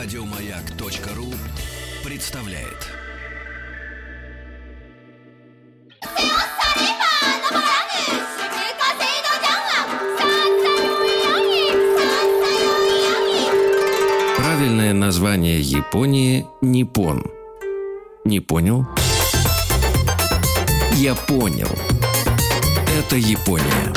Радио Маяк.ру представляет. Правильное название Японии – Нипон. Не понял? Я понял. Это Япония.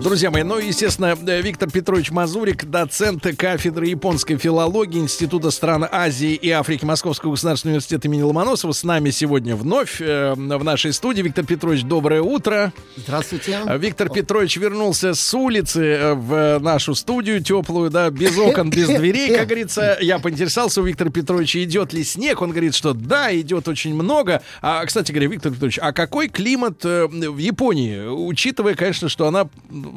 Друзья мои, естественно, Виктор Петрович Мазурик, доцент кафедры японской филологии Института стран Азии и Африки Московского государственного университета имени Ломоносова, с нами сегодня вновь в нашей студии. Виктор Петрович, доброе утро. Здравствуйте. Виктор Петрович вернулся с улицы в нашу студию теплую, да, без окон, без дверей, как говорится. Я поинтересовался у Виктора Петровича, идет ли снег. Он говорит, что да, идет очень много. А, кстати говоря, Виктор Петрович, а какой климат в Японии, учитывая, конечно, что она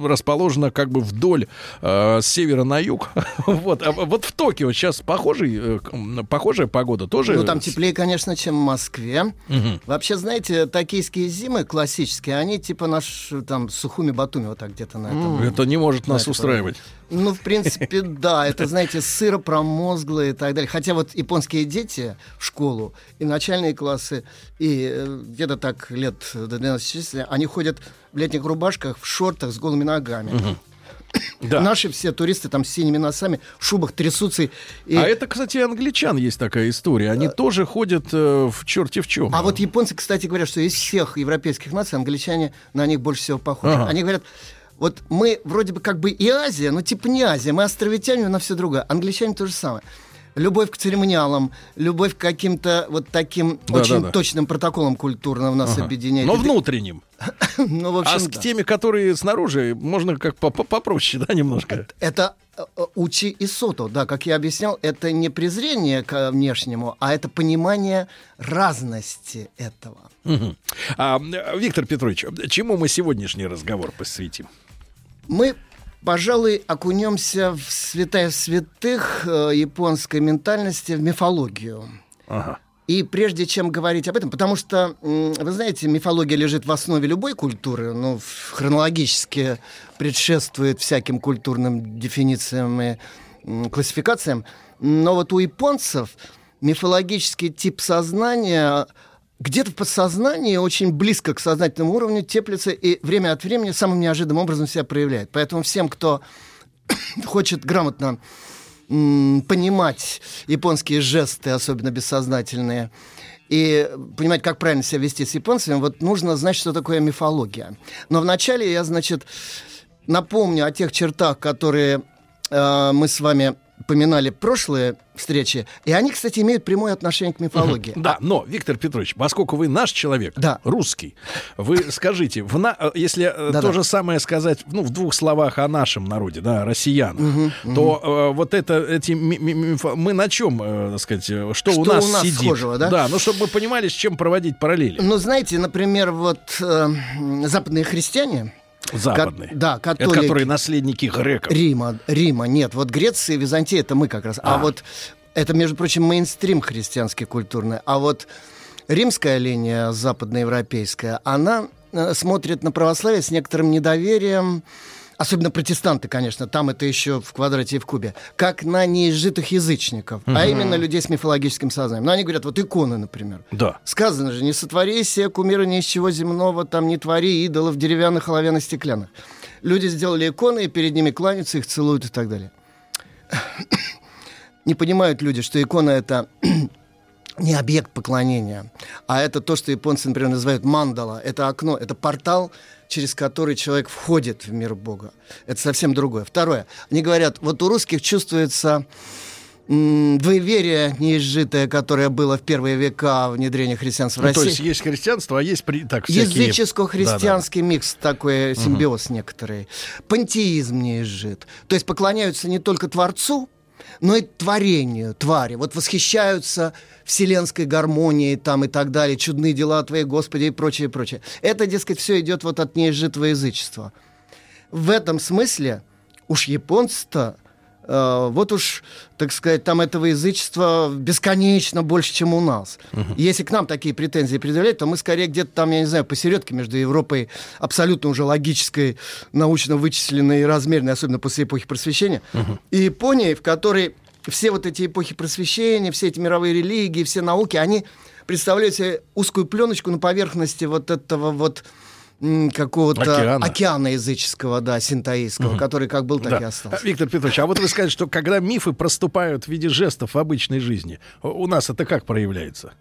расположена как бы вдоль с севера на юг. Вот. А вот в Токио сейчас похожая погода тоже? Ну, там теплее, конечно, чем в Москве. Угу. Вообще, знаете, токийские зимы классические, они типа наш там Сухуми-Батуми, вот так где-то на этом. Это не может нас устраивать. Ну, в принципе, да. Это, знаете, сыро, промозгло и так далее. Хотя вот японские дети в школу и начальные классы, и где-то так лет до 12, они ходят в летних рубашках, в шортах с голыми ногами. Угу. Да. Наши все туристы там с синими носами, в шубах трясутся. И... А это, кстати, англичан есть такая история. Они тоже ходят в черте в чем. А вот японцы, кстати, говорят, что из всех европейских наций англичане на них больше всего похожи. Ага. Они говорят... Вот мы вроде бы как бы и Азия, но типа не Азия. Мы островитяне, но все другое. Англичане то же самое. Любовь к церемониалам, любовь к каким-то вот таким точным протоколам культурным нас объединяет. Но внутренним. Ну, в общем, к теме, которые снаружи, можно как попроще, да, немножко? Это учи и сото, да, как я объяснял, это не презрение к внешнему, а это понимание разности этого. Угу. Виктор Петрович, чему мы сегодняшний разговор посвятим? Мы, пожалуй, окунемся в святая святых японской ментальности, в мифологию. Ага. И прежде чем говорить об этом, потому что, вы знаете, мифология лежит в основе любой культуры, но хронологически предшествует всяким культурным дефинициям и классификациям. Но вот у японцев мифологический тип сознания где-то в подсознании, очень близко к сознательному уровню, теплится и время от времени самым неожиданным образом себя проявляет. Поэтому всем, кто хочет грамотно понимать японские жесты, особенно бессознательные, и понимать, как правильно себя вести с японцами, вот нужно знать, что такое мифология. Но вначале я, значит, напомню о тех чертах, которые мы с вами поминали прошлые встречи, и они, кстати, имеют прямое отношение к мифологии. Да, но, Виктор Петрович, поскольку вы наш человек, да, русский, вы скажите, если то же самое сказать, ну, в двух словах о нашем народе, да, россиянах, то вот эти мы на чем, так сказать, что у нас сидит? Схожего, да? Да, ну, чтобы мы понимали, с чем проводить параллели. Ну, знаете, например, вот западные христиане, западные. Католики. Это которые наследники греков. Рима, нет. Вот Греция и Византия, это мы как раз. А вот это, между прочим, мейнстрим христианский культурный. А вот римская линия западноевропейская, она смотрит на православие с некоторым недоверием, особенно протестанты, конечно, там это еще в квадрате и в кубе, как на неизжитых язычников, а именно людей с мифологическим сознанием. Но они говорят, вот иконы, например. Да. Сказано же, не сотвори себе кумира ни из чего земного, там не твори идолов деревянных, оловянных, стеклянных. Люди сделали иконы, и перед ними кланяются, их целуют и так далее. Не понимают люди, что икона — это не объект поклонения, а это то, что японцы, например, называют мандала. Это окно, это портал, через который человек входит в мир Бога. Это совсем другое. Второе. Они говорят, вот у русских чувствуется двоеверие неизжитое, которое было в первые века внедрения христианства в России. То есть есть христианство, а есть всякие... Языческо-христианский микс, такой симбиоз некоторый. Пантеизм неизжит. То есть поклоняются не только Творцу, но и творению, твари. Вот восхищаются вселенской гармонией там и так далее, чудные дела твои, Господи, и прочее, прочее. Это, дескать, все идет вот от неизжитого язычества. В этом смысле уж японцы-то, вот уж, так сказать, там этого язычества бесконечно больше, чем у нас. Если к нам такие претензии предъявлять, то мы скорее где-то там, я не знаю, посередке между Европой абсолютно уже логической, научно вычисленной и размеренной, особенно после эпохи Просвещения, и Японией, в которой все вот эти эпохи просвещения, все эти мировые религии, все науки, они представляют себе узкую пленочку на поверхности вот этого вот какого-то океана языческого, да, синтоистского, который как был, так и остался. Виктор Петрович, а вот вы сказали, что когда мифы проступают в виде жестов в обычной жизни, у нас это как проявляется?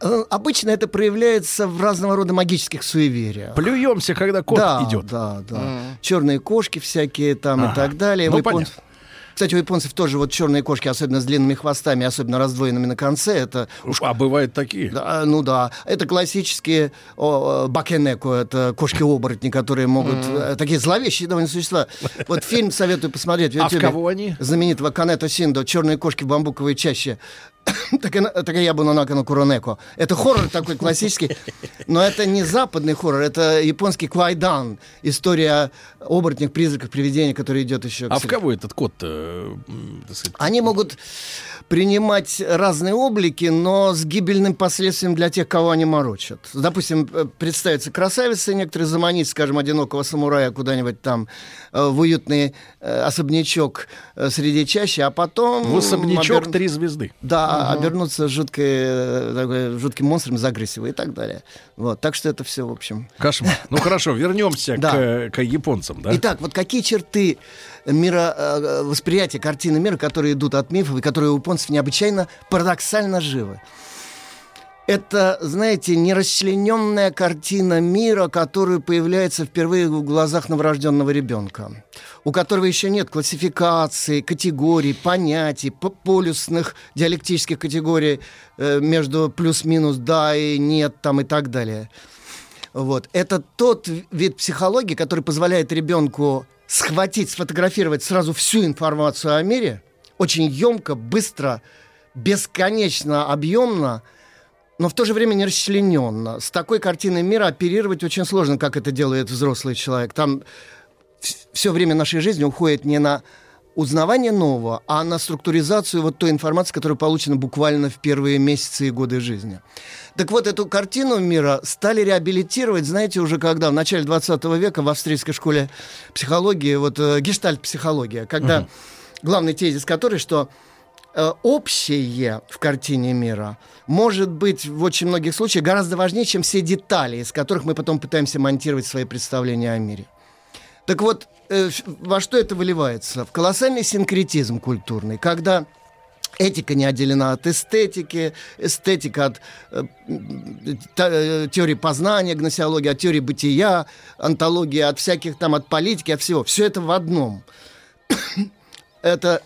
Обычно это проявляется в разного рода магических суевериях. Плюемся, когда кот идет. Да. Черные кошки всякие там и так далее. Ну, понятно. Кстати, у японцев тоже вот черные кошки, особенно с длинными хвостами, особенно раздвоенными на конце. Это... А бывают такие? Да, ну да. Это классические бакенеко, это кошки-оборотни, которые могут... Такие зловещие довольно существа. Вот фильм советую посмотреть. А в кого они? Знаменитого Канэто Синдо «Черные кошки в бамбуковой чаще». Так я бы на Куронеко. Это хоррор такой классический, но это не западный хоррор, это японский квайдан. История оборотней, призраков, привидений, которая идет еще... А в кого этот кот-то? Они могут принимать разные облики, но с гибельным последствием для тех, кого они морочат. Допустим, представятся красавицы, некоторые заманить, скажем, одинокого самурая куда-нибудь там в уютный особнячок среди чащи, а потом... В особнячок 3 звезды. Да, обернуться жутким монстром, загрызть его и так далее. Вот, так что это все, в общем... Кошмар. Ну хорошо, вернемся к японцам. Да? Итак, вот какие черты мировосприятия, картины мира, которые идут от мифов, и которые у японцев необычайно парадоксально живы? Это, знаете, нерасчлененная картина мира, которая появляется впервые в глазах новорожденного ребенка, у которого еще нет классификации, категорий, понятий, полюсных диалектических категорий между плюс-минус, да и нет, там и так далее. Вот. Это тот вид психологии, который позволяет ребенку схватить, сфотографировать сразу всю информацию о мире, очень емко, быстро, бесконечно объемно, но в то же время не расчлененно. С такой картиной мира оперировать очень сложно, как это делает взрослый человек. Там все время нашей жизни уходит не на узнавание нового, а на структуризацию вот той информации, которая получена буквально в первые месяцы и годы жизни. Так вот, эту картину мира стали реабилитировать, знаете, уже когда, в начале 20 века в австрийской школе психологии, вот гештальт-психология, когда главный тезис которой, что общее в картине мира может быть в очень многих случаях гораздо важнее, чем все детали, из которых мы потом пытаемся монтировать свои представления о мире. Так вот, во что это выливается? В колоссальный синкретизм культурный, когда этика не отделена от эстетики, эстетика от теории познания, гносеологии, от теории бытия, онтологии, от всяких там, от политики, от всего. Все это в одном. Это...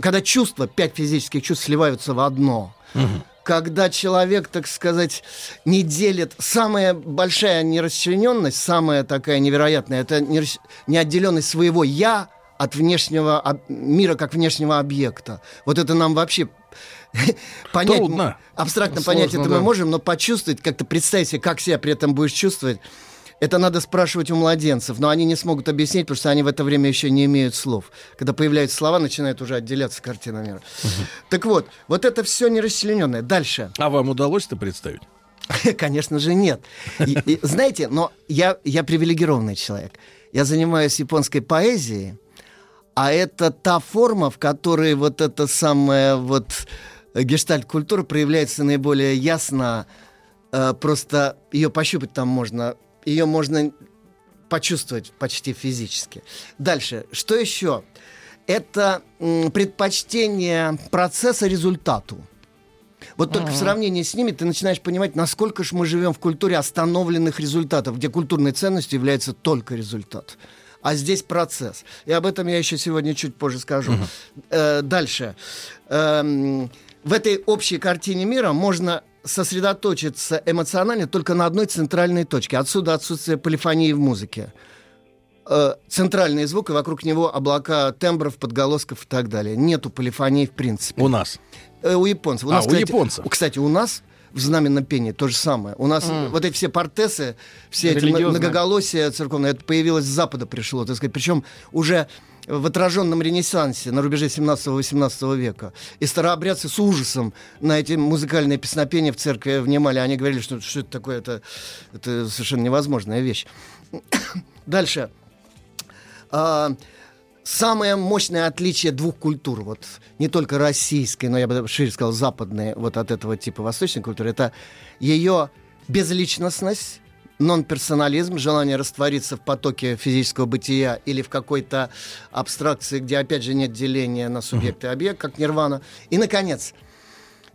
Когда чувства, 5 физических чувств сливаются в одно. Когда человек, так сказать, не делит... Самая большая нерасчлененность, самая такая невероятная, это неотделенность своего «я» от внешнего мира как внешнего объекта. Вот это нам вообще... понять, трудно. Абстрактно сложно, понять это мы можем, но почувствовать, как-то представить себе, как себя при этом будешь чувствовать, это надо спрашивать у младенцев, но они не смогут объяснить, потому что они в это время еще не имеют слов. Когда появляются слова, начинает уже отделяться картина мира. Так вот, вот это все нерасчлененное. Дальше. А вам удалось это представить? Конечно же, нет. Знаете, но я привилегированный человек. Я занимаюсь японской поэзией, а это та форма, в которой вот эта самая вот гештальт-культура проявляется наиболее ясно. Просто ее пощупать там можно... Ее можно почувствовать почти физически. Дальше. Что еще? Это предпочтение процесса результату. Вот только в сравнении с ними ты начинаешь понимать, насколько же мы живем в культуре остановленных результатов, где культурной ценностью является только результат. А здесь процесс. И об этом я еще сегодня чуть позже скажу. Дальше. В этой общей картине мира можно... сосредоточиться эмоционально только на одной центральной точке. Отсюда отсутствие полифонии в музыке. Центральный звук, и вокруг него облака тембров, подголосков и так далее. Нету полифонии в принципе. У нас? У японцев. У нас, кстати, японцев. Кстати, у нас в знаменном пении то же самое. У нас вот эти все портесы, все эти многоголосия церковные, это появилось с Запада пришло, так сказать. Причем уже... в отраженном ренессансе на рубеже 17-18 века. И старообрядцы с ужасом на эти музыкальные песнопения в церкви внимали. Они говорили, что это такое, это совершенно невозможная вещь. Дальше. самое мощное отличие двух культур, вот не только российской, но я бы шире сказал западной, вот от этого типа восточной культуры, это ее безличностность, нонперсонализм, желание раствориться в потоке физического бытия или в какой-то абстракции, где, опять же, нет деления на субъект и объект, как нирвана. И, наконец,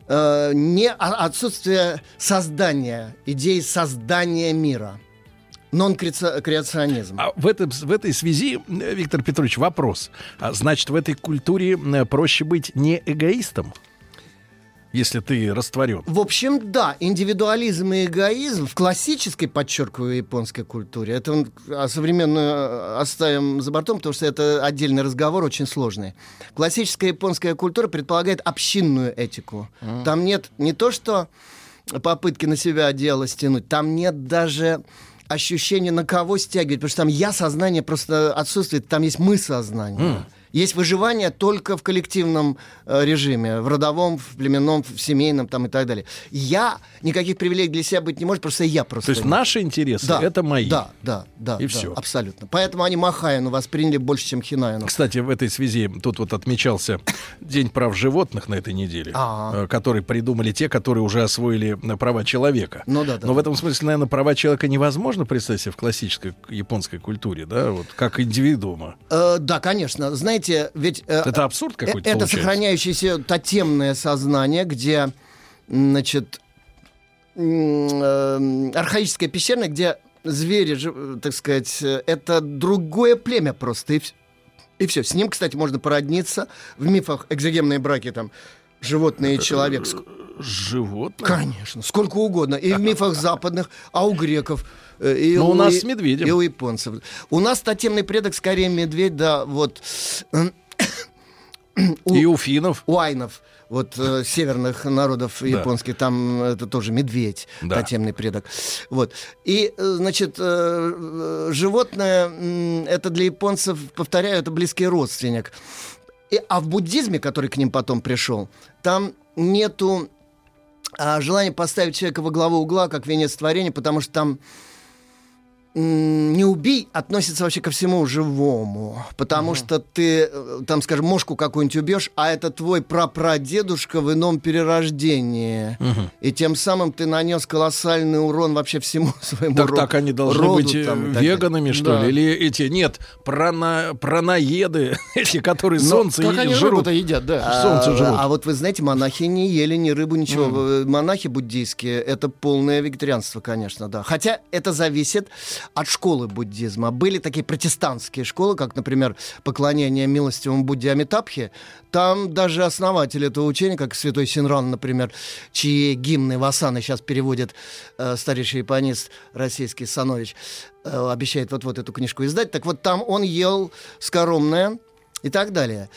отсутствие создания, идеи создания мира. Нон-креационизм. А в этой связи, Виктор Петрович, вопрос. А значит, в этой культуре проще быть не эгоистом? Если ты растворен. В общем, да, индивидуализм и эгоизм в классической, подчеркиваю, японской культуре. Это современную оставим за бортом, потому что это отдельный разговор, очень сложный. Классическая японская культура предполагает общинную этику. Там нет не то, что попытки на себя одеяло стянуть, там нет даже ощущения, на кого стягивать, потому что там я-сознание просто отсутствует, там есть мы-сознание. Есть выживание только в коллективном режиме, в родовом, в племенном, в семейном там, и так далее. Я никаких привилегий для себя быть не может, просто я просто. То есть наши интересы, да, это мои. Да, да, да. И да, все. Абсолютно. Поэтому они Махаяну восприняли больше, чем Хинаяну. Кстати, в этой связи тут вот отмечался День прав животных на этой неделе, который придумали те, которые уже освоили права человека. Ну, да, да, но в этом смысле, наверное, права человека невозможно представить себе в классической японской культуре, да, вот как индивидуума. Да, конечно. Знаете, ведь, это абсурд какой-то. Это получается сохраняющееся тотемное сознание, где, значит, архаическое пещерное, где звери, так сказать, это другое племя просто. И все. С ним, кстати, можно породниться. В мифах экзогемные браки там животное и человек. Животное? Конечно, сколько угодно. И в мифах западных, а у греков. И но у нас с медведем. И у японцев. У нас тотемный предок скорее медведь, да, вот. И у финнов. У айнов, вот северных народов японских, да, там это тоже медведь, да, тотемный предок. Вот. И, значит, животное, это для японцев, повторяю, это близкий родственник. А в буддизме, который к ним потом пришел, там нету желания поставить человека во главу угла, как венец творения, потому что там «не убей» относится вообще ко всему живому. Потому что ты, там, скажем, мошку какую-нибудь убьешь, а это твой прапрадедушка в ином перерождении. И тем самым ты нанес колоссальный урон вообще всему своему роду. Так они должны быть там, веганами, что ли? Или эти, нет, праноеды, эти, которые солнце едят. Как они рыбу-то едят, да. Солнце жрут. А вот вы знаете, монахи не ели ни рыбу, ничего. Монахи буддийские, это полное вегетарианство, конечно, да. Хотя это зависит от школы буддизма. Были такие протестантские школы, как, например, поклонение милостивому Будде Амитабхе. Там даже основатель этого учения, как святой Синран, например, чьи гимны васаны сейчас переводит старейший японист российский Санович, обещает вот-вот эту книжку издать. Так вот, там он ел скоромное и так далее.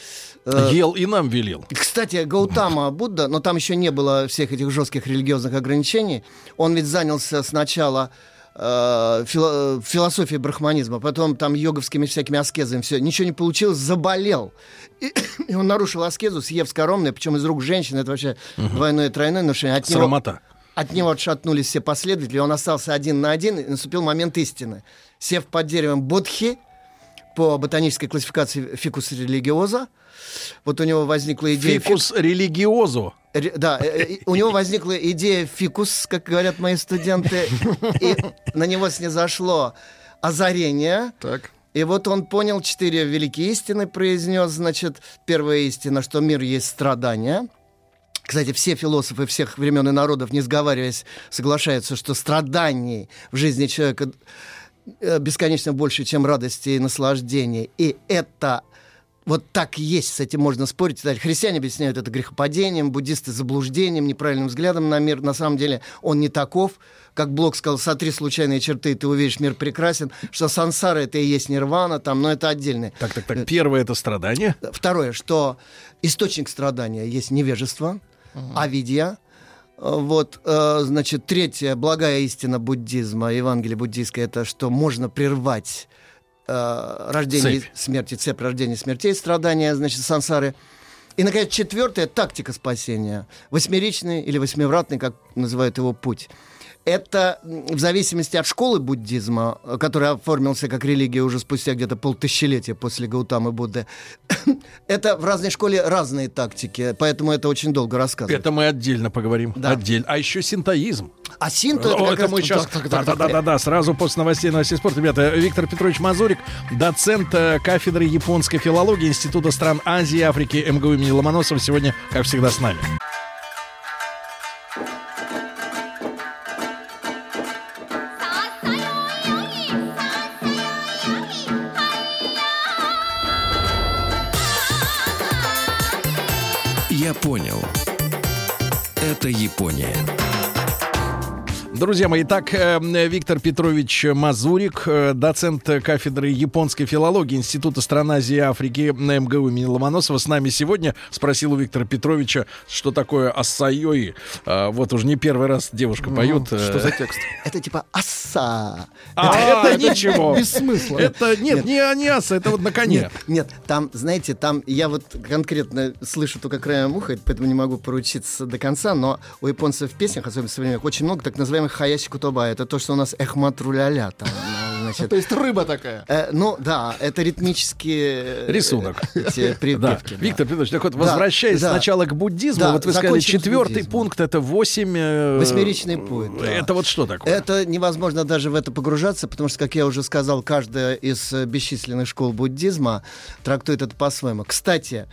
Ел и нам велел. Кстати, Гаутама Будда, но там еще не было всех этих жестких религиозных ограничений, он ведь занялся сначала философии брахманизма, потом там йоговскими всякими аскезами, все, ничего не получилось, заболел. И он нарушил аскезу, съев скоромное, причем из рук женщины, это вообще двойное и тройное нарушение. От него отшатнулись все последователи, он остался один на один, и наступил момент истины. Сев под деревом Будхи, по ботанической классификации фикус религиоза, вот у него возникла идея... Фикус религиозу. Да, у него возникла идея фикус, как говорят мои студенты, и на него снизошло озарение. Так. И вот он понял, 4 великие истины произнес, значит, первая истина, что мир есть страдания. Кстати, все философы всех времен и народов, не сговариваясь, соглашаются, что страданий в жизни человека бесконечно больше, чем радости и наслаждения. И это... Вот так и есть, с этим можно спорить. Христиане объясняют это грехопадением, буддисты заблуждением, неправильным взглядом на мир. На самом деле он не таков. Как Блок сказал, сотри случайные черты, и ты увидишь, мир прекрасен. Что сансара — это и есть нирвана, там, но это отдельное. Так. Первое — это страдание. Второе, что источник страдания есть невежество, авидья. Вот, значит, третье, благая истина буддизма, Евангелие буддийское, это что можно прервать рождение смерти, цепь рождения смертей, страдания, значит, сансары. И, наконец, четвертое — тактика спасения. Восьмеричный или восьмивратный, как называют его, путь. Это в зависимости от школы буддизма, которая оформился как религия уже спустя где-то полтысячелетия после Гаутамы Будды, это в разной школе разные тактики, поэтому это очень долго рассказывать. Это мы отдельно поговорим. Да. Отдельно. А еще синтоизм. А синто... это мы сейчас... Да-да-да, сразу после новостей на «Спорт». Ребята, Виктор Петрович Мазурик, доцент кафедры японской филологии Института стран Азии и Африки МГУ имени Ломоносова, сегодня, как всегда, с нами. Я понял. Это Япония. Друзья мои, итак, Виктор Петрович Мазурик, доцент кафедры японской филологии Института стран Азии и Африки МГУ имени Ломоносова, с нами сегодня. Спросил у Виктора Петровича, что такое ассайои. Вот уже не первый раз девушка поет. Что за текст? Это типа асса. Это ничего. Без смысла. Это нет, не асса, это вот на коне. Нет, там, знаете, там я вот конкретно слышу только краем уха, поэтому не могу поручиться до конца, но у японцев в песнях, особенно современных, очень много так называемых хаяси котоба, это то, что у нас эхматруляля там, значит. То есть рыба такая. Ну да, это ритмические рисунок. Эти припевки. Виктор Петрович, так вот, возвращаясь сначала к буддизму, вот вы сказали, четвертый пункт — это восьмеричный путь. Это вот что такое? Это невозможно даже в это погружаться, потому что, как я уже сказал, каждая из бесчисленных школ буддизма трактует это по-своему. Кстати,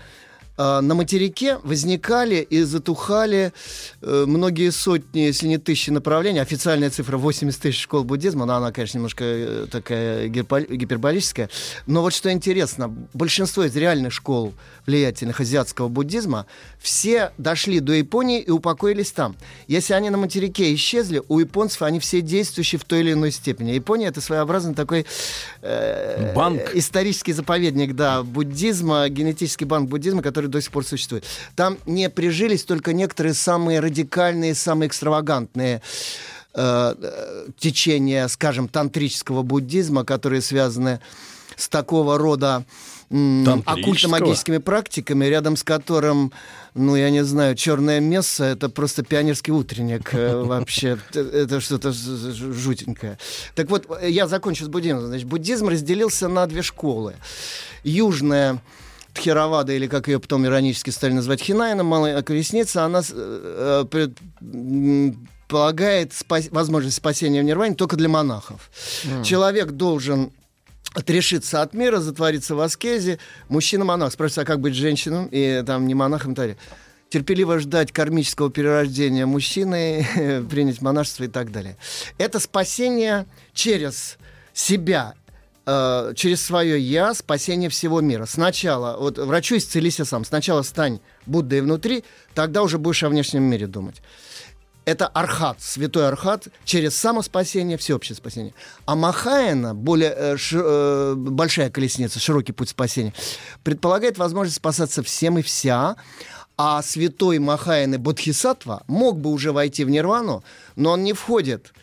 на материке возникали и затухали многие сотни, если не тысячи направлений. Официальная цифра 80 тысяч школ буддизма, но она, конечно, немножко такая гиперболическая. Но вот что интересно, большинство из реальных школ влиятельных азиатского буддизма все дошли до Японии и упокоились там. Если они на материке исчезли, у японцев они все действующие в той или иной степени. Япония — это своеобразный такой исторический заповедник, да, буддизма, генетический банк буддизма, который до сих пор существует. Там не прижились только некоторые самые радикальные, самые экстравагантные течения, скажем, тантрического буддизма, которые связаны с такого рода оккультно-магическими практиками, рядом с которым, ну, я не знаю, черная месса — это просто пионерский утренник вообще. Это что-то жутенькое. Так вот, я закончу с буддизмом. Значит, буддизм разделился на две школы. Южная Тхеравада, или как ее потом иронически стали называть Хинаяном, малая колесница, она предполагает возможность спасения в нирване только для монахов. Человек должен отрешиться от мира, затвориться в аскезе. Мужчина-монах. Спрашивается, а как быть женщинам и там не монахом и так далее. Терпеливо ждать кармического перерождения мужчины, принять монашество и так далее. Это спасение через себя, через свое «я», спасение всего мира. Сначала, вот врачу исцелись сам, сначала стань Буддой внутри, тогда уже будешь о внешнем мире думать. Это архат, святой архат, через самоспасение, всеобщее спасение. А Махаяна, более большая колесница, широкий путь спасения, предполагает возможность спасаться всем и вся. А святой Махаяны Будхи Сатва мог бы уже войти в нирвану, но он не входит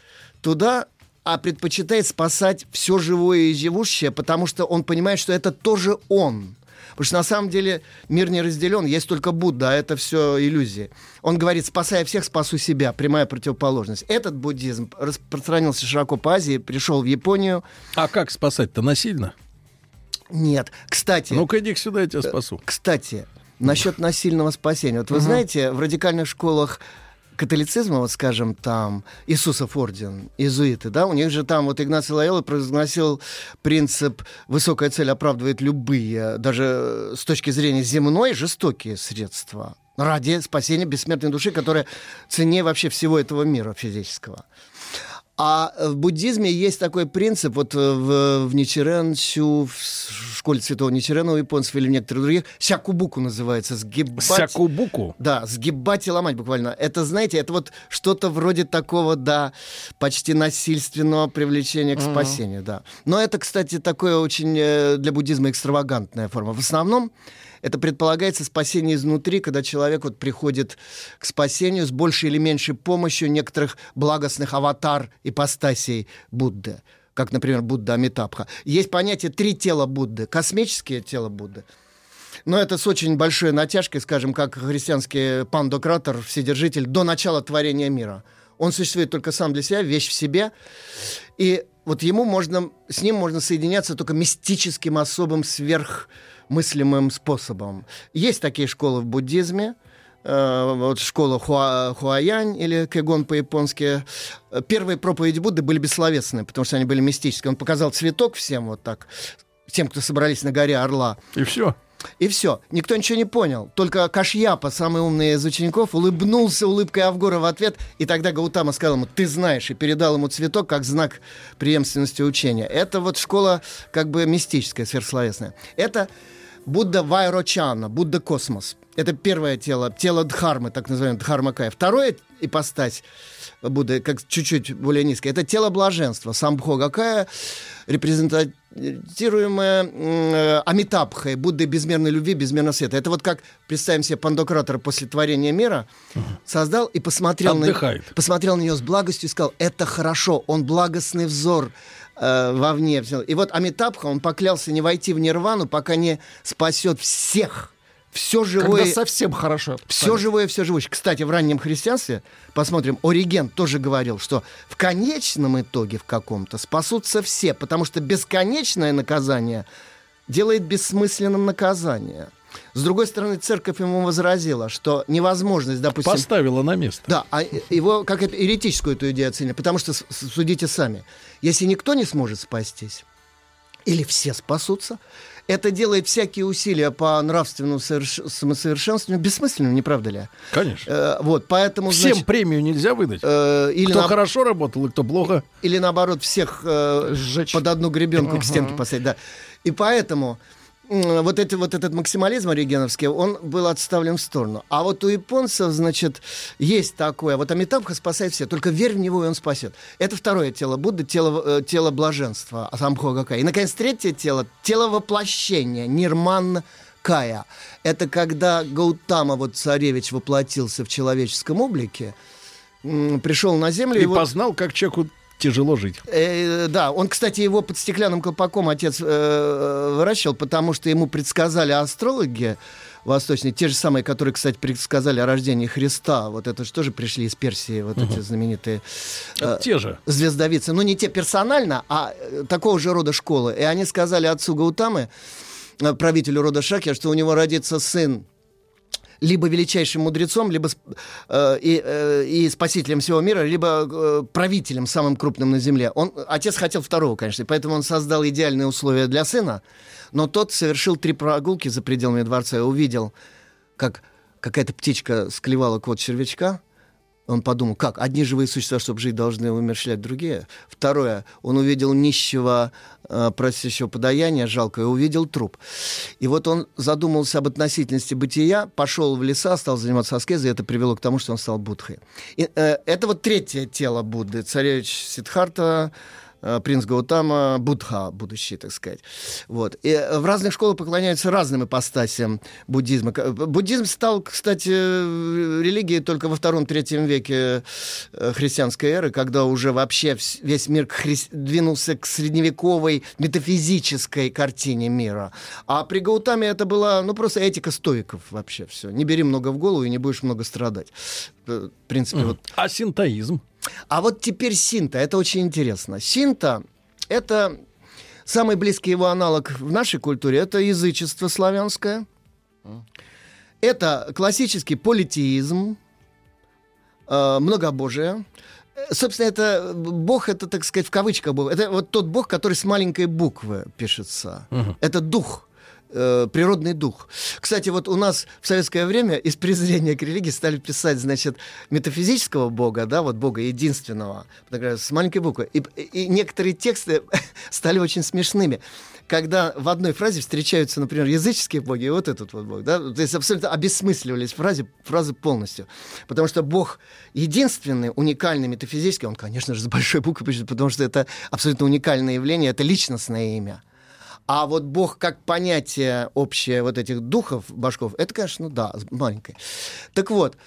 туда, а предпочитает спасать все живое и живущее, потому что он понимает, что это тоже он. Потому что на самом деле мир не разделен, есть только Будда, а это все иллюзии. Он говорит: спасая всех, спасу себя. Прямая противоположность. Этот буддизм распространился широко по Азии, пришел в Японию. А как спасать-то? Насильно? Нет. Кстати... Ну-ка иди сюда, я тебя спасу. Кстати, насчет насильного спасения. Вот вы знаете, в радикальных школах католицизма, вот скажем, там Иисусов орден, иезуиты, да, у них же там вот Игнаций Лойола произносил принцип: высокая цель оправдывает любые, даже с точки зрения земной, жестокие средства ради спасения бессмертной души, которая ценнее вообще всего этого мира физического. А в буддизме есть такой принцип, вот в Нитирэн, в школе святого Нитирена у японцев или в некоторых других, сякубуку называется, сгибать. Сякубуку? Да, сгибать и ломать буквально. Это, знаете, это вот что-то вроде такого, да, почти насильственного привлечения к спасению, да. Но это, кстати, такое очень для буддизма экстравагантная форма. В основном это предполагается спасение изнутри, когда человек вот приходит к спасению с большей или меньшей помощью некоторых благостных аватар-ипостасей Будды, как, например, Будда Амитабха. Есть понятие «три тела Будды», космические тела Будды. Но это с очень большой натяжкой, скажем, как христианский пандократор, вседержитель, до начала творения мира. Он существует только сам для себя, вещь в себе. И вот ему можно, с ним можно соединяться только мистическим, особым, сверхмыслимым способом. Есть такие школы в буддизме. Вот школа Хуаянь или Кэгон по-японски. Первые проповеди Будды были бессловесные, потому что они были мистические. Он показал цветок всем вот так, тем, кто собрались на горе Орла. И все. И все. Никто ничего не понял. Только Кашьяпа, самый умный из учеников, улыбнулся улыбкой Авгора в ответ. И тогда Гаутама сказал ему: ты знаешь, и передал ему цветок как знак преемственности учения. Это вот школа как бы мистическая, сверхсловесная. Это Будда Вайрочана, Будда Космос. Это первое тело, тело Дхармы, так называемое Дхармакая. Второе ипостась Будды, как чуть-чуть более низкая, это тело блаженства, Самбхогакая, репрезентируемая Амитабхой, Буддой безмерной любви, безмерного света. Это вот как, представим себе, Пандократор после творения мира создал и посмотрел на нее с благостью и сказал: это хорошо, он благостный взор вовне. И вот Амитабха, он поклялся не войти в нирвану, пока не спасет всех. Все живое, когда совсем хорошо. Все живое, все живущее. Кстати, в раннем христианстве, посмотрим, Ориген тоже говорил, что в конечном итоге в каком-то спасутся все, потому что бесконечное наказание делает бессмысленным наказание. С другой стороны, церковь ему возразила, что невозможность, допустим... Поставила на место. Да, а его как еретическую эту идею оценили, потому что, судите сами, если никто не сможет спастись, или все спасутся, это делает всякие усилия по нравственному самосовершенствованию бессмысленным, не правда ли? Конечно. Вот, поэтому, всем, значит, премию нельзя выдать. Или кто хорошо работал, кто плохо. Или наоборот, всех сжечь, под одну гребенку к стенке поставить. Да. И поэтому вот этот максимализм оригеновский, он был отставлен в сторону. А вот у японцев, значит, есть такое. Вот Амитабха спасает все. Только верь в него, и он спасет. Это второе тело Будды, тело блаженства, самбхогакая. И, наконец, третье тело, тело воплощения, нирман-кая. Это когда Гаутама, вот царевич, воплотился в человеческом облике, пришел на землю. И познал, как человеку тяжело жить. Да, он, кстати, его под стеклянным колпаком отец выращивал, потому что ему предсказали астрологи восточные, те же самые, которые, кстати, предсказали о рождении Христа. Вот это же тоже пришли из Персии, вот эти знаменитые те же звездовицы. Ну, не те персонально, а такого же рода школы. И они сказали отцу Гаутамы, правителю рода Шакья, что у него родится сын либо величайшим мудрецом, либо и спасителем всего мира, либо правителем самым крупным на земле. Отец хотел второго, конечно, и поэтому он создал идеальные условия для сына, но тот совершил 3 прогулки за пределами дворца и увидел, как какая-то птичка склевала кот червячка. Он подумал, как? Одни живые существа, чтобы жить, должны умерщвлять другие. Второе, он увидел нищего, просящего подаяния, жалкое, увидел труп. И вот он задумался об относительности бытия, пошел в леса, стал заниматься аскезой, и это привело к тому, что он стал Буддхой. И, это вот третье тело Будды, царевич Сиддхарта, принц Гаутама, Будха, будущий, так сказать. Вот. И в разных школах поклоняются разным ипостасям буддизма. Буддизм стал, кстати, религией только во II-III веке христианской эры, когда уже вообще весь мир двинулся к средневековой метафизической картине мира. А при Гаутаме это была, просто этика стоиков вообще все. Не бери много в голову и не будешь много страдать. В принципе, А синтоизм? А вот теперь синта, это очень интересно. Синта — это самый близкий его аналог в нашей культуре, это язычество славянское, это классический политеизм, многобожие. Собственно, это бог, это, так сказать, в кавычках бог, это вот тот бог, который с маленькой буквы пишется, это дух. Природный дух. Кстати, вот у нас в советское время из презрения к религии стали писать, значит, метафизического бога, да, вот бога единственного, с маленькой буквы. И некоторые тексты стали очень смешными, когда в одной фразе встречаются, например, языческие боги и вот этот вот бог, да, то есть абсолютно обесмысливались фразы полностью, потому что бог единственный, уникальный, метафизический, он, конечно же, с большой буквы пишет, потому что это абсолютно уникальное явление, это личностное имя. А вот бог как понятие общее вот этих духов, башков, это, конечно, да, маленькое. Так вот,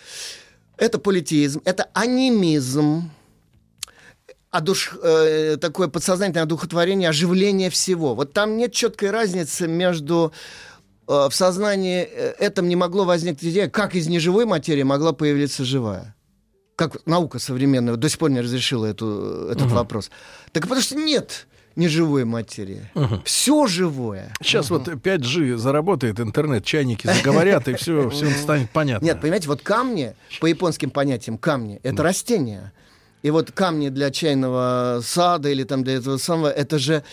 это политеизм, это анимизм, такое подсознательное одухотворение, оживление всего. Вот там нет четкой разницы между... в сознании этом не могло возникнуть идея, как из неживой материи могла появиться живая. как наука современная до сих пор не разрешила этот вопрос. Так потому что нет неживой материи. Все живое. Сейчас вот 5G заработает, интернет, чайники заговорят, и все станет понятно. Нет, понимаете, вот камни, по японским понятиям камни, это растения. И вот камни для чайного сада или там для этого самого, это же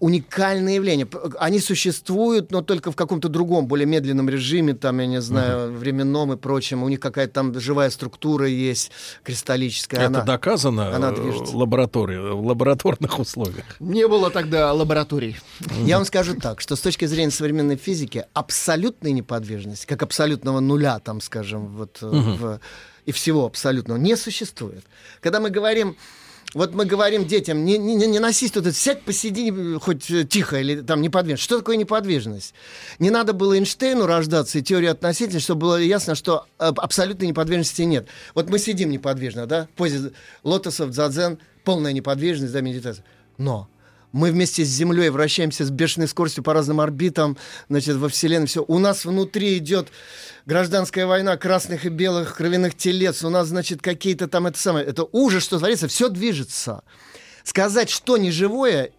уникальное явление. Они существуют, но только в каком-то другом, более медленном режиме, там, я не знаю, временном и прочем. У них какая-то там живая структура есть, кристаллическая. Это доказано в лаборатории, в лабораторных условиях? Не было тогда лабораторий. Я вам скажу так, что с точки зрения современной физики абсолютная неподвижность, как абсолютного нуля, там, скажем, вот в... и всего абсолютного не существует. Когда мы говорим, вот мы говорим детям, не носись тут, сядь, посиди хоть тихо или там неподвижность. Что такое неподвижность? Не надо было Эйнштейну рождаться и теории относительности, чтобы было ясно, что абсолютной неподвижности нет. Вот мы сидим неподвижно, да, в позе лотосов, дзадзен, полная неподвижность, да, медитация. Но мы вместе с Землей вращаемся с бешеной скоростью по разным орбитам, значит, во Вселенной. Все. У нас внутри идет гражданская война красных и белых кровяных телец. У нас, значит, какие-то там это самое. Это ужас, что творится. Все движется. Сказать, что не живое,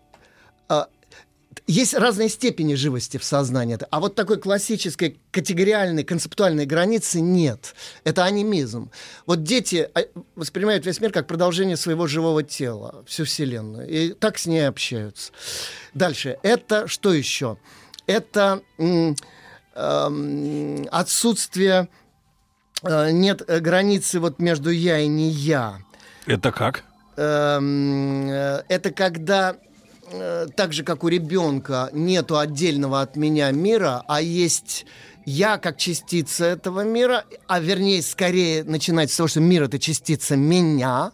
есть разные степени живости в сознании. А вот такой классической категориальной концептуальной границы нет. Это анимизм. Вот дети воспринимают весь мир как продолжение своего живого тела, всю Вселенную. И так с ней общаются. Дальше. Это что еще? Это отсутствие... Нет границы вот между «я» и «не я». Это как? Это когда... Так же, как у ребенка, нету отдельного от меня мира, а есть я как частица этого мира, а вернее, скорее начинать с того, что мир — это частица меня,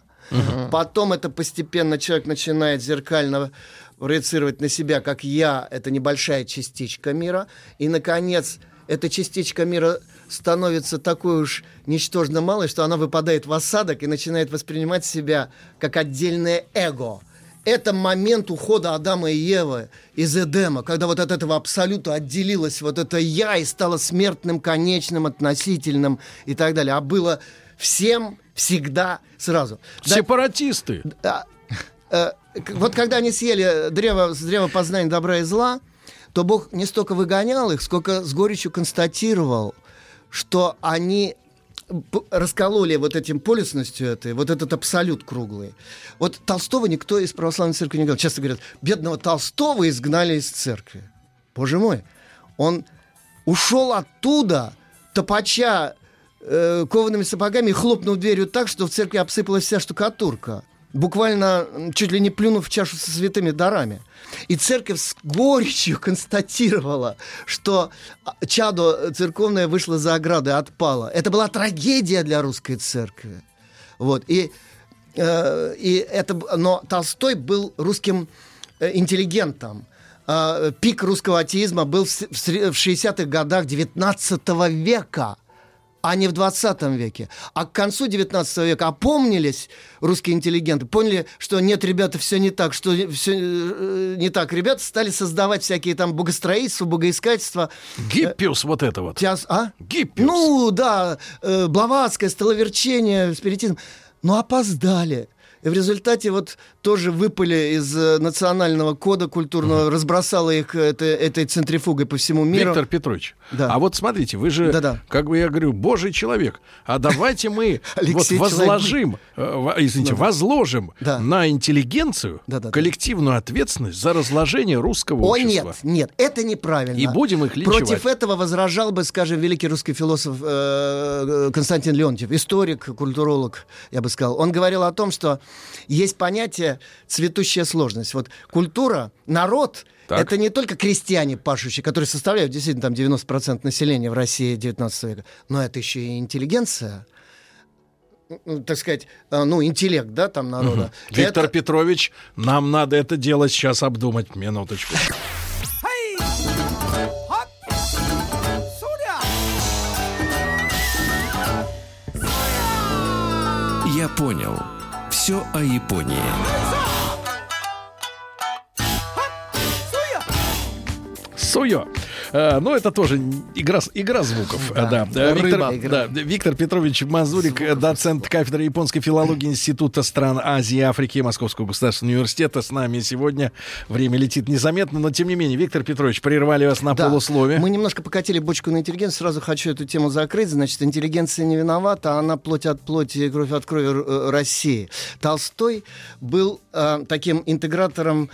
потом это постепенно человек начинает зеркально проецировать на себя, как я — это небольшая частичка мира, и, наконец, эта частичка мира становится такой уж ничтожно малой, что она выпадает в осадок и начинает воспринимать себя как отдельное эго. Это момент ухода Адама и Евы из Эдема, когда вот от этого абсолюта отделилось вот это «я» и стало смертным, конечным, относительным и так далее. А было всем, всегда, сразу. Сепаратисты. Вот когда они съели древо познания добра и зла, то Бог не столько выгонял их, сколько с горечью констатировал, что они... раскололи вот этим полюсностью этой, вот этот абсолют круглый. Вот Толстого никто из православной церкви не говорил. Часто говорят, бедного Толстого изгнали из церкви. Боже мой, он ушел оттуда, топача коваными сапогами, и хлопнул дверью так, что в церкви обсыпалась вся штукатурка. Буквально чуть ли не плюнув в чашу со святыми дарами. И церковь с горечью констатировала, что чадо церковное вышло за ограду и отпало. Это была трагедия для русской церкви. Вот. И это, но Толстой был русским интеллигентом. Пик русского атеизма был в 60-х годах XIX века. А не в 20 веке. А к концу 19 века опомнились русские интеллигенты, поняли, что нет, ребята, все не так, что все не так. Ребята стали создавать всякие там богостроительства, богоискательства. Гиппиус вот это вот. Гиппиус. Ну, да, блаватское, столоверчение, спиритизм. Но опоздали. И в результате вот тоже выпали из национального кода культурного, разбросало их этой центрифугой по всему миру. Виктор Петрович, а вот смотрите, вы же, как бы я говорю, божий человек, а давайте мы вот возложим, извините, возложим на интеллигенцию коллективную ответственность за разложение русского общества. О, нет, это неправильно. И будем их линчевать. Против этого возражал бы, скажем, великий русский философ Константин Леонтьев, историк, культуролог, я бы сказал. Он говорил о том, что есть понятие «цветущая сложность». Вот культура, народ — это не только крестьяне пашущие, которые составляют действительно там 90% населения в России XIX века, но это еще и интеллигенция, так сказать, ну, интеллект, да, там народа. Виктор Петрович, нам надо это дело сейчас обдумать. Минуточку. Я понял. Все о Японии. Суё. Ну, это тоже игра звуков. Да. Да. Виктор Петрович Мазурик, доцент кафедры японской филологии Института стран Азии и Африки Московского государственного университета, с нами сегодня. Время летит незаметно, но тем не менее, Виктор Петрович, прервали вас на полуслове. Мы немножко покатили бочку на интеллигенцию. Сразу хочу эту тему закрыть. Значит, интеллигенция не виновата, она плоть от плоти, кровь от крови России. Толстой был таким интегратором,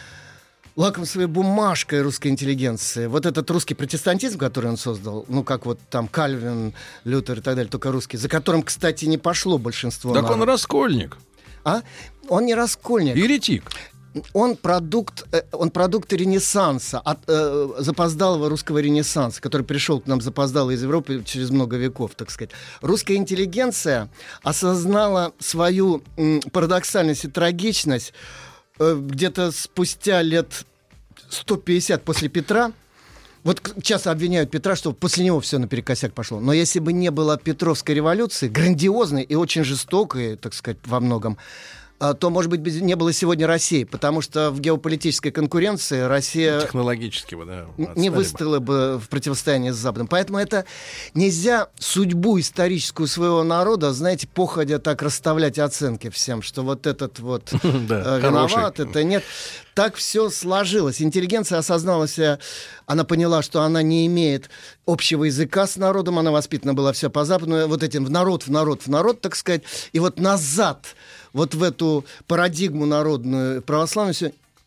лаком своей бумажкой русской интеллигенции. Вот этот русский протестантизм, который он создал, ну, как вот там Кальвин, Лютер и так далее, только русский, за которым, кстати, не пошло большинство народа. Так он раскольник. А? Он не раскольник. Еретик. Он продукт Ренессанса, запоздалого русского Ренессанса, который пришел к нам запоздало из Европы через много веков, так сказать. Русская интеллигенция осознала свою парадоксальность и трагичность где-то спустя лет 150 после Петра. Вот часто обвиняют Петра, что после него все наперекосяк пошло. Но если бы не было Петровской революции, грандиозной и очень жестокой, так сказать, во многом, то, может быть, не было сегодня России, потому что в геополитической конкуренции Россия не выстояла бы в противостоянии с Западом. Поэтому это нельзя судьбу историческую своего народа, знаете, походя так расставлять оценки всем, что вот этот вот виноват, это нет. Так все сложилось. Интеллигенция осознала себя, она поняла, что она не имеет общего языка с народом, она воспитана была вся по-западному, вот этим в народ, так сказать, и вот назад, вот в эту парадигму народную православную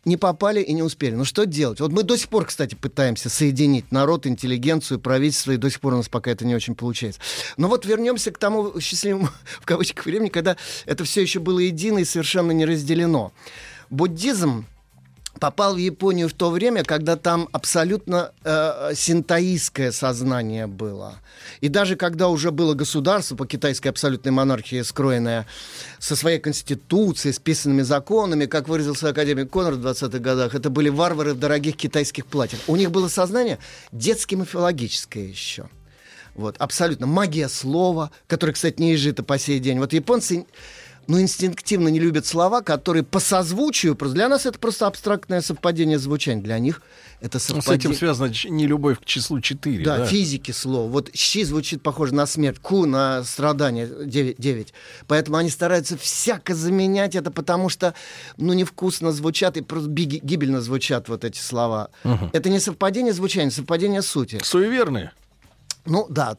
не попали и не успели. Но что делать? Вот мы до сих пор, кстати, пытаемся соединить народ, интеллигенцию, правительство, и до сих пор у нас пока это не очень получается. Но вот вернемся к тому счастливому, в кавычках, времени, когда это все еще было едино и совершенно не разделено. Буддизм попал в Японию в то время, когда там абсолютно синтоистское сознание было. И даже когда уже было государство по китайской абсолютной монархии, скроенное со своей конституцией, с писанными законами, как выразился академик Конрад в 20-х годах, это были варвары в дорогих китайских платьях. У них было сознание детско-мафиологическое еще. Вот, абсолютно. Магия слова, которая, кстати, не изжита по сей день. Вот японцы... но инстинктивно не любят слова, которые по созвучию... Для нас это просто абстрактное совпадение звучания. Для них это совпадение... С этим связана нелюбовь к числу 4. Да, физики слов. Вот «щи» звучит похоже на смерть, «ку» на страдание, 9. Поэтому они стараются всяко заменять это, потому что невкусно звучат и просто гибельно звучат вот эти слова. Угу. Это не совпадение звучания, совпадение сути. Суеверные.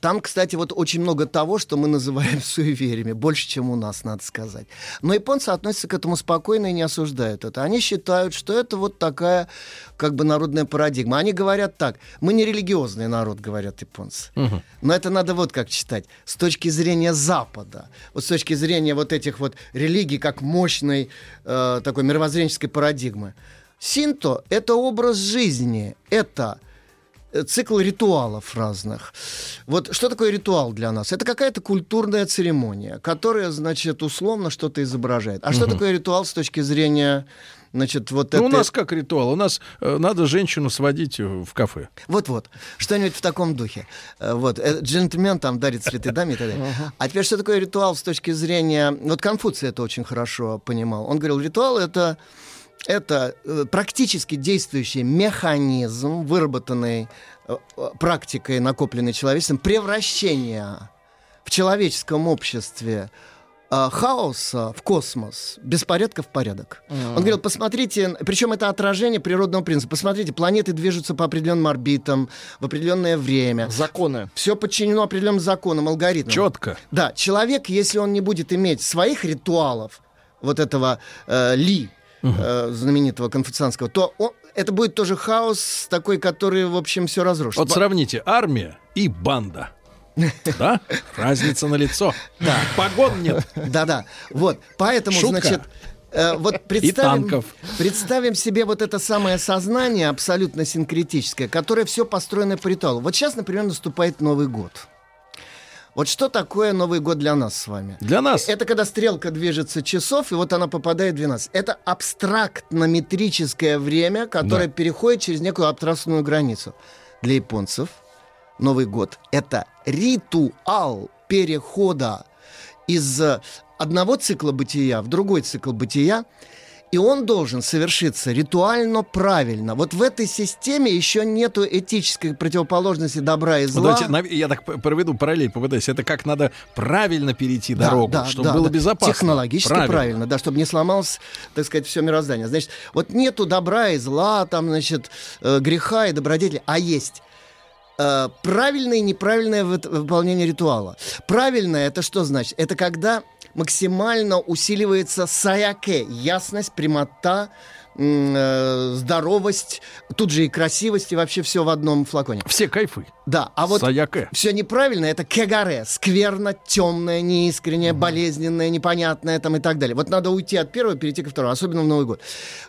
Там, кстати, вот очень много того, что мы называем суевериями. Больше, чем у нас, надо сказать. Но японцы относятся к этому спокойно и не осуждают это. Они считают, что это вот такая, как бы, народная парадигма. Они говорят так. Мы не религиозный народ, говорят японцы. Угу. Но это надо вот как читать. С точки зрения Запада. Вот с точки зрения вот этих вот религий, как мощной такой мировоззренческой парадигмы. Синто — это образ жизни. Это... цикл ритуалов разных. Вот что такое ритуал для нас? Это какая-то культурная церемония, которая, значит, условно что-то изображает. А что такое ритуал с точки зрения... Значит, вот это... У нас как ритуал? У нас надо женщину сводить в кафе. Вот-вот. Что-нибудь в таком духе. Вот. Джентльмен там дарит цветы даме и так далее. А теперь, что такое ритуал с точки зрения... Вот Конфуций это очень хорошо понимал. Он говорил, ритуал — это практически действующий механизм, выработанный практикой, накопленной человечеством, превращения в человеческом обществе хаоса в космос, беспорядка в порядок. Он говорил, посмотрите, причем это отражение природного принципа. Посмотрите, планеты движутся по определенным орбитам в определенное время. Законы. Все подчинено определенным законам, алгоритмам. Четко. Да, человек, если он не будет иметь своих ритуалов, вот этого ли, знаменитого конфуцианского, то это будет тоже хаос такой, который, в общем, все разрушит. Вот сравните армия и банда. Да? Разница налицо. Да. Погон нет. Да-да. Вот. Поэтому, шутка. Значит... Вот представим себе вот это самое сознание абсолютно синкретическое, которое все построено по ритуалу. Вот сейчас, например, наступает Новый год. Вот что такое Новый год для нас с вами? Для нас? Это когда стрелка движется часов, и вот она попадает в 12. Это абстрактно-метрическое время, которое переходит через некую абстрактную границу. Для японцев Новый год — это ритуал перехода из одного цикла бытия в другой цикл бытия. и он должен совершиться ритуально правильно. Вот в этой системе еще нету этической противоположности добра и зла. Ну, давайте, я так проведу параллель, попытаюсь. Это как надо правильно перейти дорогу, чтобы было безопасно. Технологически правильно, да, чтобы не сломалось, так сказать, все мироздание. Значит, вот нету добра и зла, там, значит, греха и добродетели, а есть правильное и неправильное выполнение ритуала. Правильное — это что значит? Это когда максимально усиливается саяке, ясность, прямота, здоровость, тут же и красивость, и вообще все в одном флаконе. Все кайфы. Да, а вот саяке. Все неправильно — это кегаре, скверно, темное, неискреннее, болезненное, непонятное там, и так далее. Вот надо уйти от первого, перейти ко второму, особенно в Новый год.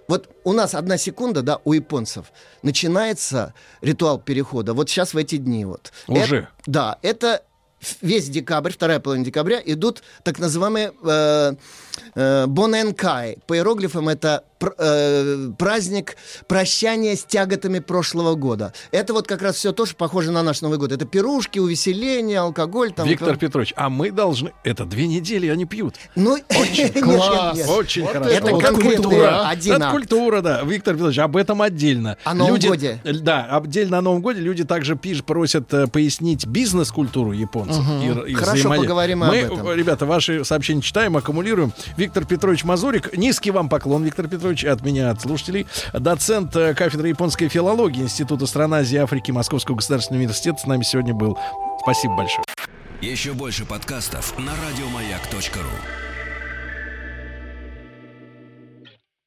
Вот у нас одна секунда, да, у японцев начинается ритуал перехода. Вот сейчас в эти дни вот. Уже? Это, да, это весь декабрь, вторая половина декабря идут так называемые бонэнкай. По иероглифам это праздник прощания с тяготами прошлого года. Это вот как раз все то, что похоже на наш Новый год. Это пирушки, увеселение, алкоголь. Там, Виктор Петрович, а мы должны... Это 2 недели они пьют. Ну, очень класс. Нет. Очень вот хорошо. Это конкретная один акт. Культура, да. Виктор Петрович, об этом отдельно. О Новом годе. Да, отдельно о Новом годе люди также просят пояснить бизнес-культуру японцев. Угу. Хорошо, поговорим мы об этом. Ребята, ваши сообщения читаем, аккумулируем. Виктор Петрович Мазурик. Низкий вам поклон, Виктор Петрович. От меня, от слушателей. Доцент кафедры японской филологии Института стран Азии и Африки Московского государственного университета с нами сегодня был. Спасибо большое. Еще больше подкастов на радиомаяк.ру.